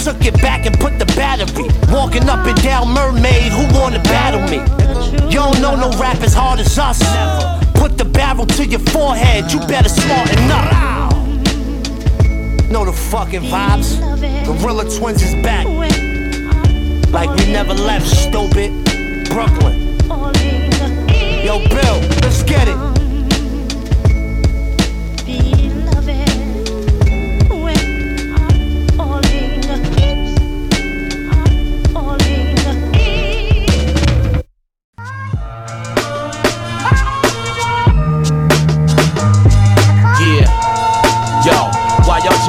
Took it back and put the battery. Walking up and down Mermaid, who wanna battle me? You don't know no rap as hard as us. Put the barrel to your forehead, you better smarten up. Know the fucking vibes? Gorilla Twins is back. Like we never left, stupid. Brooklyn. Yo, Bill, let's get it.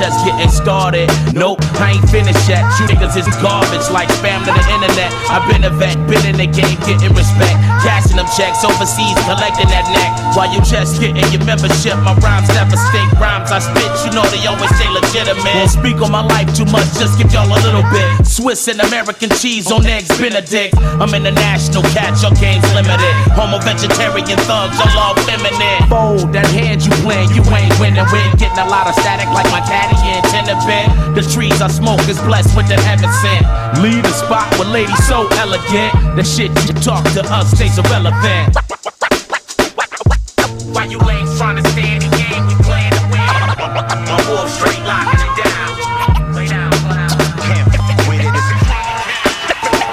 Just getting started. Nope, I ain't finished yet. You niggas is garbage like spam to the internet. I've been a vet, been in the game, getting respect. Cashing them checks overseas, collecting that neck. While you just getting your membership, my rhymes never stink. Rhymes I spit, you know they always stay legitimate. Won't speak on my life too much, just give y'all a little bit. Swiss and American cheese on eggs Benedict. I'm international, catch your game's limited. Homo vegetarian thugs, y'all all feminine. Fold that hand you playing, you ain't winning. We're getting a lot of static like my daddy. The trees I smoke is blessed with the heaven scent. Leave the spot with ladies so elegant. The shit you talk to us stays irrelevant. Why you ain't trying to stay in the game, you playing to win. My wolf straight locking it down. Lay down, lay down.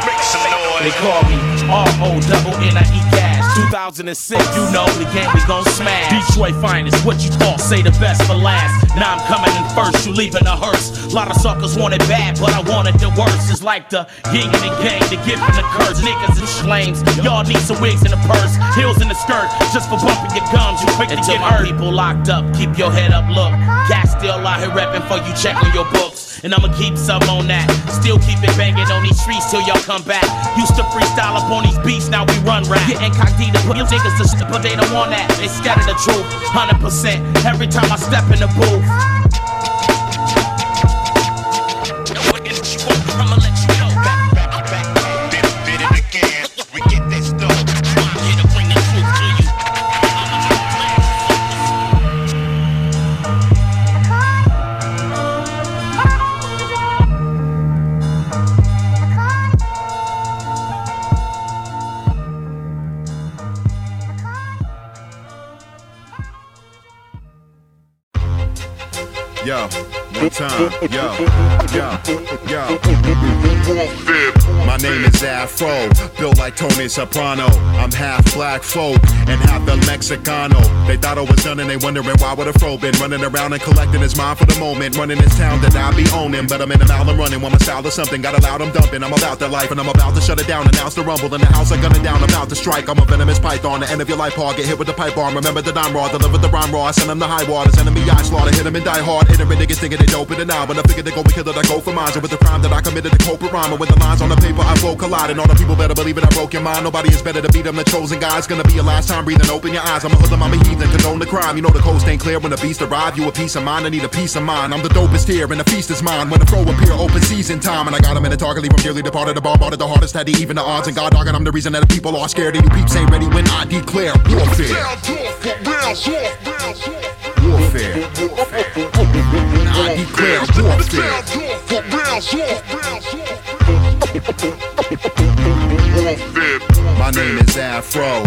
Make some noise. They call me R O N N I E Cash. two thousand six, you know the game we gon' smash. Detroit finest, what you thought, say the best for last. Now I'm coming in first, you leaving a hearse. A lot of suckers want it bad, but I wanted the worst. It's like the yin and the yang, the gift and the curse. Niggas and slames, y'all need some wigs in the purse. Heels in the skirt, just for bumping your gums, you quick to get hurt. People locked up, keep your head up, look. Cats still out here repping for you, check on your books. And I'ma keep some on that. Still keep it banging on these streets till y'all come back. Used to freestyle up on these beats, now we run rap. Get incognito. You niggas to shit, but they don't want that. They scatter the truth, one hundred percent. Every time I step in the booth, I'ma let you know. Back, back, back, back. Did, did it again. We get that stuff. I'm here to bring the truth to you. Yo, one time, yo, yo, yo. My name is Afro, built like Tony Soprano. I'm half black folk and half the Mexicano. They thought I was done and they wondering why would a fro been running around and collecting his mind for the moment. Running this town that I be owning, but I'm in and out, I'm running. When my style or something got allowed, I'm dumping. I'm about that life and I'm about to shut it down. Announce the rumble in the house, I gun it down. I'm out to strike, I'm a venomous python. The end of your life hard, get hit with the pipe bomb. Remember that I'm raw, deliver the rhyme raw. I send them the high water, send them the yacht slaughter. Hit them and die hard. The niggas thinking they dope in an hour, but I figured they go because I go for mine. So with the crime that I committed, the corporate rhyme, and with the lines on the paper, I wrote collide. And all the people better believe it, I broke your mind. Nobody is better to beat them. The chosen guy's gonna be your last time breathing. Open your eyes. I'm a hoodlum, I'm a heathen, condone the crime. You know the coast ain't clear when the beast arrive. You a peace of mind, I need a peace of mind. I'm the dopest here, and the feast is mine. When the fro appear, open season time, and I got him in the target, leave him dearly departed. The bar barred the hardest, had to even the odds. And God dogging, I'm the reason that the people are scared. And you peeps ain't ready when I declare warfare. Warfare. I declare warfare. My name is Afro,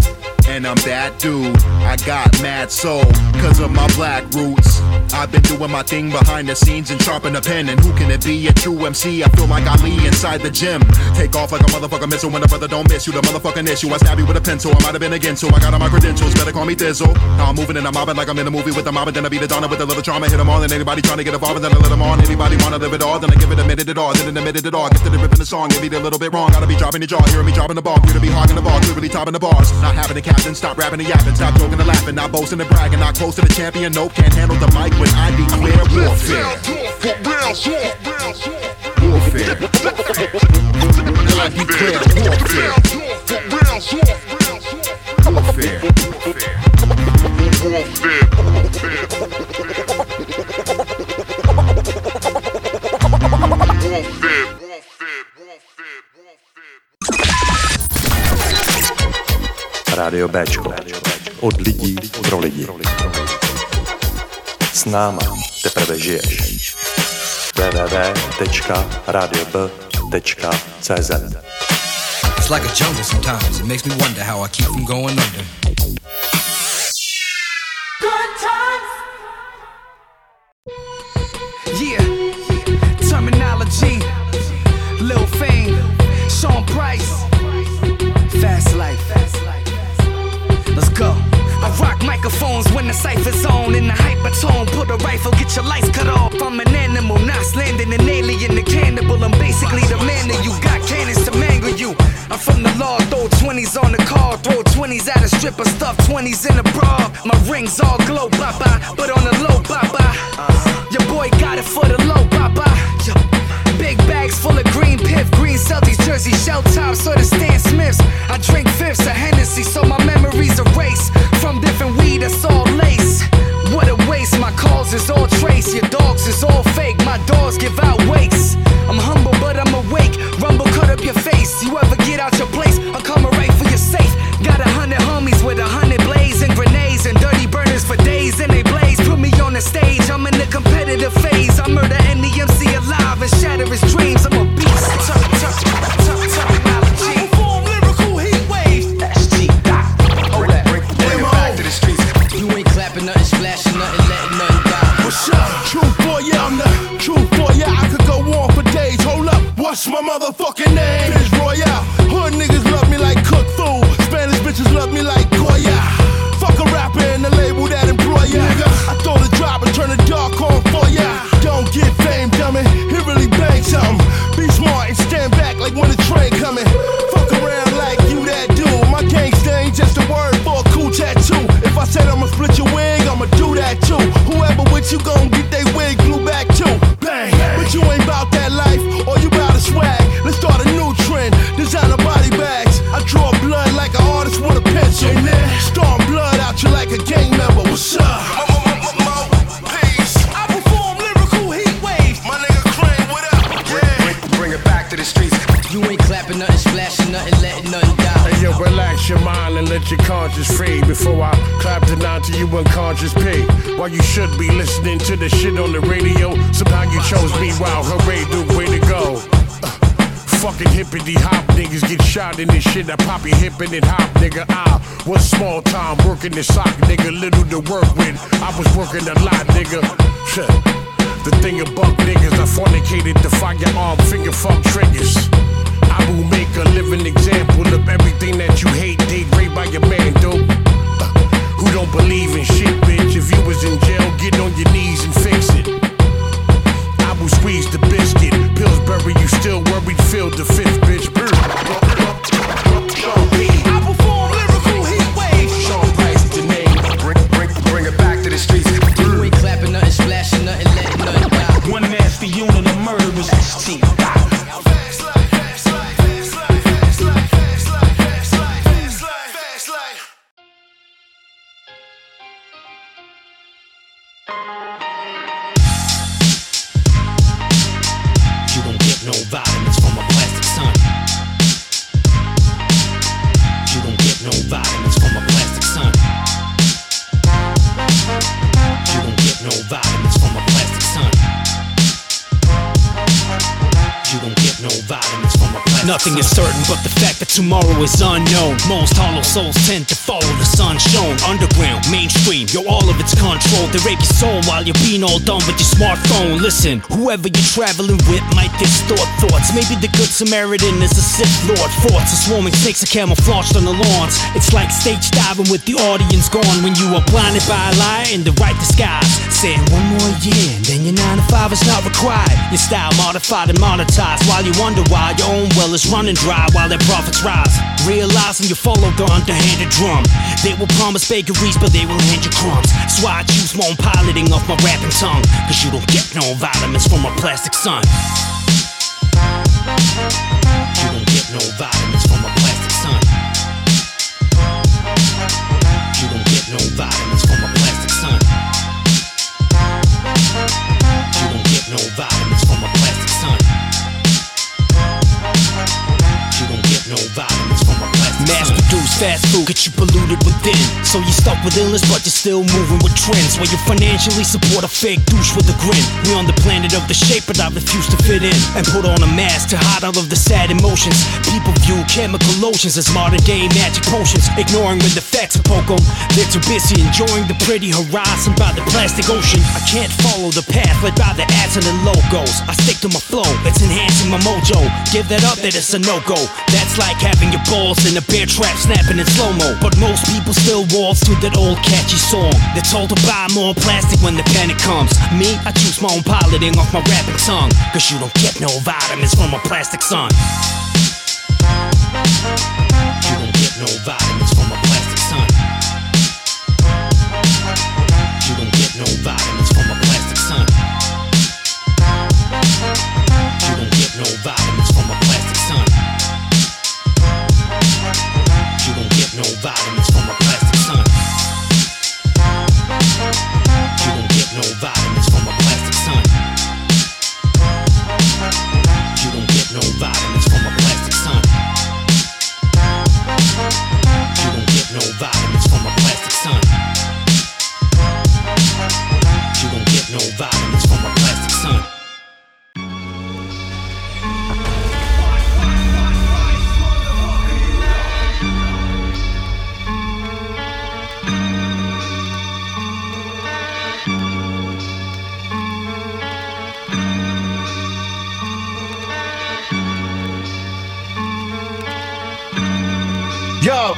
and I'm that dude. I got mad soul, cause of my black roots. I've been doing my thing behind the scenes and sharpen the pen. And who can it be? A true M C. I feel like I Lee inside the gym. Take off like a motherfucker missile when a brother don't miss you. The motherfucking issue. I stab you with a pencil. I might have been again, so I got all my credentials. Better call me Thizzle. Now I'm moving and I'm mobbing like I'm in a movie with a mob. And then I be the Donna with a little trauma. Hit them all. And anybody trying to get involved, and then I let them on. Anybody want to live it all, then I give it a minute at all. Then I admit it at all. Get to the rip in the song. Give me a little bit wrong. Gotta be dropping the jaw. Hearing me dropping the ball. You to be hogging the ball. Clearly topping the bars. Not having the captain. Stop rapping and yapping. Stop joking and laughing. Not boasting and bragging. Not close to the champion. Nope. Can't handle the mic. When I declare warfare. Warfare. When I declare warfare. Fair. Fair. Fair. Fair. Fair. Fair. Fair. Rádio Béčko. Od lidí pro lidi. S náma teprve žiješ. w w w tečka radio b tečka c z It's like a jungle sometimes. It makes me wonder how I keep from going under. Good times. Yeah. Terminology. Lil Fame. Sean Price. Fast life. Let's go. I rock microphones when the cipher's on. In the hypertone, put a rifle, get your lights cut off. I'm an animal, not slanding an alien, a cannibal. I'm basically the man that you got cannons to mangle you. I'm from the law, throw twenties on the car. Throw twenties at a stripper, stuff twenties in a bra. My rings all glow, bye-bye, but on the low, bye-bye. Your boy got it for the low, bye-bye. Big bags full of green pith, green Celtics jersey, shell tops, sort of Stan Smiths. I drink fifths of Hennessy, so my memories erase. From different weed, that's all lace. What a waste, my calls is all trace. Your dogs is all fake, my dogs give out weights. I'm humble, but I'm awake. Rumble, cut up your face. You ever get out your place, I'm coming right for your safe. Got a hundred homies with a hundred blades and grenades and dirty burners for days and they blaze. Put me on the stage, I'm in the competitive phase. I murder any M C alive and shatter his dreams. I'm a beast. Tuck, tuck, tuck, tuck, technology. I perform lyrical heat waves. That's G. Oh, that break the way back to the streets. You ain't clapping nothing, splashing nothing, letting nothing die. What's up? Truth boy, yeah, I'm the truth boy, yeah, I could go on for days. Hold up, what's my motherfucking name? It's Royale. Hood niggas love me like cook food. Spanish bitches love me like Goya. Fuck a rapper and the label that employ ya. I throw the drop and turn the dark on for ya. Don't get fame, dummy. He really banged something. Be smart and stand back like when the train coming. Fuck around like you that dude. My gangsta ain't just a word for a cool tattoo. If I said I'ma split your wig, I'ma do that too. Whoever with you gon' get they wig glue back too. Bang. But you ain't about that life, or you bout a swag. Let's start a new trend. Designer body bags. I draw blood like an artist with a pencil. Yeah, storm blood out you like a gang member. What's up? My, my, my, my, peace. I perform lyrical heat waves. My nigga Crane, what up? Yeah. Bring, bring it back to the streets. You ain't clapping nothing, splashing nothing, letting nothing die. Hey yo, relax your mind and let your conscience free. Before I clap the nine to you unconscious pay. While you should be listening to the shit on the radio. Somehow you chose me, wow, hooray, Duke, way to go. Fucking hippity hop niggas get shot in this shit. I pop your hip and then hop, nigga. I was small time working the sock, nigga. Little to work with, I was working a lot, nigga. The thing about niggas, I fornicated the firearm, finger fuck triggers. I will make a living example of everything that you hate. They raped by your man, dope. Uh, who don't believe in shit, bitch? If you was in jail, get on your knees and fix it. I will squeeze the biscuit, Pillsbury, you still worried, filled the fifth, bitch. I perform lyrical heat waves. Sean Price the name, bring, bring, bring it back to the streets. You ain't clapping nothing, splashing nothing, letting nothing die. One nasty unit of murderers, S T. Fast life, fast life, fast life, fast life, fast life, fast life, fast life, fast life. No vitamins from a plastic sun. You don't get no vitamins from a plastic sun. You don't get no vitamins from a plastic sun. You don't get no vitamins from a plastic Nothing sun. Nothing is certain but the fact that tomorrow is unknown. Most hollow souls tend to follow the sun shown. Underground, mainstream, you're all of its control. They rape your soul while you're being all done with your smartphone. Listen, whoever you're traveling with might distort thoughts. Maybe the good Samaritan is a Sith Lord. Forts are swarming, snakes are camouflaged on the lawns. It's like stage diving with the audience gone. When you are blinded by a lie in the right disguise. Saying one more year, and then your nine to five is not required. Your style modified and monetized. While you wonder why your own well is running dry while their profits rise. Realizing you follow the underhanded drum. They will promise bakeries, but they will hand you crumbs. So I choose my own piloting off my rapping tongue. Cause you don't get no vitamins from a plastic sun. You don't get no vitamins from a plastic sun. I'm a plastic son. You don't get no vitamins from a plastic Mass son. Mass-produced fast food, get you polluted within. So you're stuck with illness, but you're still moving with trends. Where you financially support a fake douche with a grin. We're on the planet of the shape, but I refuse to fit in. And put on a mask to hide all of the sad emotions. People view chemical lotions as modern-day magic potions. Ignoring when the facts are poco. They're too busy enjoying the pretty horizon by the plastic ocean. I can't follow the path led by the ads and the logos. I stick to my flow, it's enhancing my mojo. Give that up, that it's a no-go. That's like having your balls in a bear trap, snapping in slow-mo. But most people still waltz to that old catchy song. They're told to buy more plastic when the panic comes. Me, I choose my own piloting off my rapping tongue. Cause you don't get no vitamins from a plastic sun. You don't get no vitamins from a plastic sun. You don't get no vitamins from a plastic sun. You don't get no vitamins from a plastic sun. You don't get no vitamins from a plastic sun. You don't get no vitamins from a plastic sun. You don't get no vitamins from a plastic sun. You don't get no vitamins from a plastic sun. You don't get no vitamins from a plastic sun. Yo,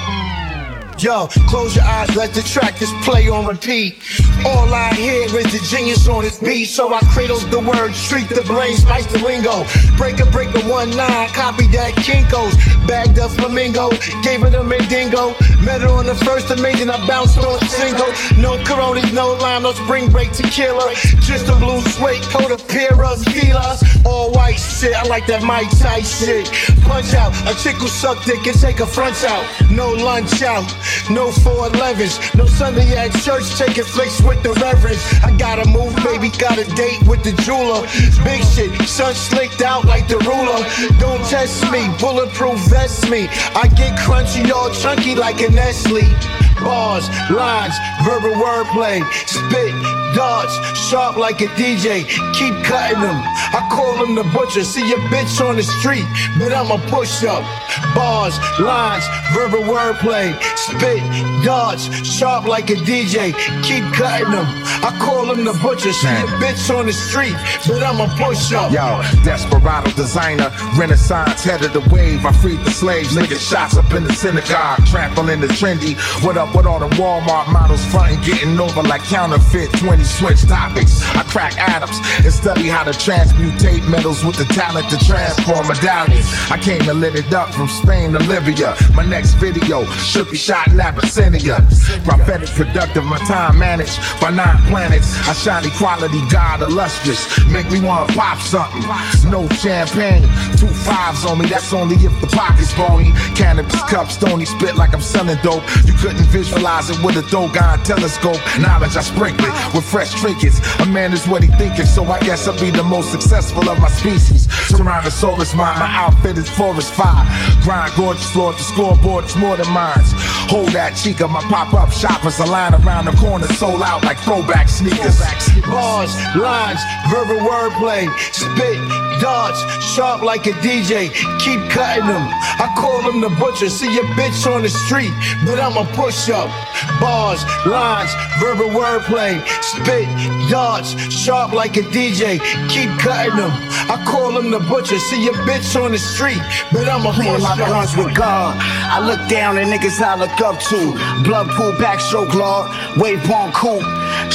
yo, close your eyes, let the track just play on repeat. All I hear is the genius on this beat. So I cradle the word, streak the brain, spice the lingo. Breaker, breaker, one nine, copy that Kinko's. Bagged up flamingo, gave it a mandingo. Met her on the first amazing, I bounced on single. No Coronas, no lime, no spring break tequila. Just a blue suede coat of Pieras, Filas. All white shit, I like that Mike Tyson shit. Punch out, a chick who suck dick and take her fronts out. No lunch out, no four elevens. No Sunday at church, taking flicks with the reverence. I gotta move, baby, got a date with the jeweler. Big shit, sun slicked out like the ruler. Don't test me, bulletproof vest me. I get crunchy, all chunky like a Nestle. Bars, lines, verbal wordplay. Spit, darts, sharp like a D J. Keep cutting them, I call them the butcher. See your bitch on the street, but I'm a push-up. Bars, lines, verbal wordplay. Spit, darts, sharp like a D J. Keep cutting them, I call them the butcher. See your bitch on the street, but I'm a push-up. Yo, desperado designer, renaissance, head of the wave. I freed the slaves, niggas shots up in the synagogue. Trampling the trendy, what up with all the Walmart models frontin', getting over like counterfeit. Twenty switch topics, I crack atoms and study how to transmutate metals with the talent to transform medallions. I came and lit it up from Spain to Libya. My next video should be shot in Abyssinia. Prophetic, productive, my time managed by nine planets. I shine equality, God illustrious. Make me wanna pop something. No champagne, two fives on me. That's only if the pocket's bony. Cannabis cups, stony spit like I'm selling dope. You couldn't visualize it with a Dogon telescope. Knowledge I sprinkle it with fresh trinkets. A man is what he thinking, so I guess I'll be the most successful of my species. Surround the soulless mind, my outfit is forest fire. Grind gorgeous, Lord, the scoreboard is more than mine. Hold that chica, my pop-up shop is a line around the corner, sold out like throwback sneakers. Bars, lines, verbal wordplay, spit, darts, sharp like a D J. Keep cutting them, I call them the butcher. See your bitch on the street, but I'm a push-up. Bars, lines, verbal wordplay, spit, darts, sharp like a D J. Keep cutting them, I call them the butcher. See your bitch on the street, but I'm a push-up. My guns with God, I look down at niggas I look up to. Blood pool, backstroke law, wave bomb coupe.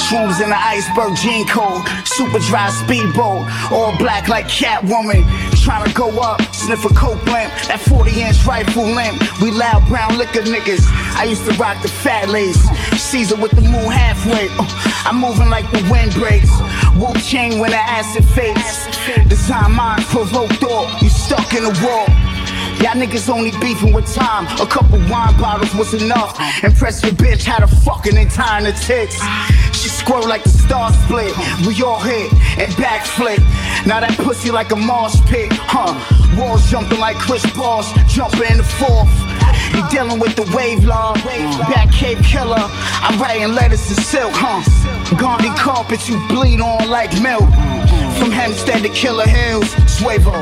Shrooms in the iceberg jean code, super dry speedboat, all black like Catwoman. Tryna go up, sniff a coke lamp, that forty inch rifle lamp. We loud brown liquor niggas, I used to rock the fat lace. Caesar with the moon halfway, uh, I'm moving like the wind breaks. Wu Chang when the acid fades. The time mine provoked all, you stuck in the wall. Y'all niggas only beefing with time. A couple wine bottles was enough. Impress your bitch, how the fuckin' in time to tits. She squirrel like the star split. We all hit and backflip. Now that pussy like a mosh pit, huh? Walls jumping like Chris Bosh, jumping in the fourth. You dealing with the wave law, back cave killer. I'm writing letters in silk, huh? Gandhi carpet, you bleed on like milk. From Hempstead to Killer Hills, Suevo.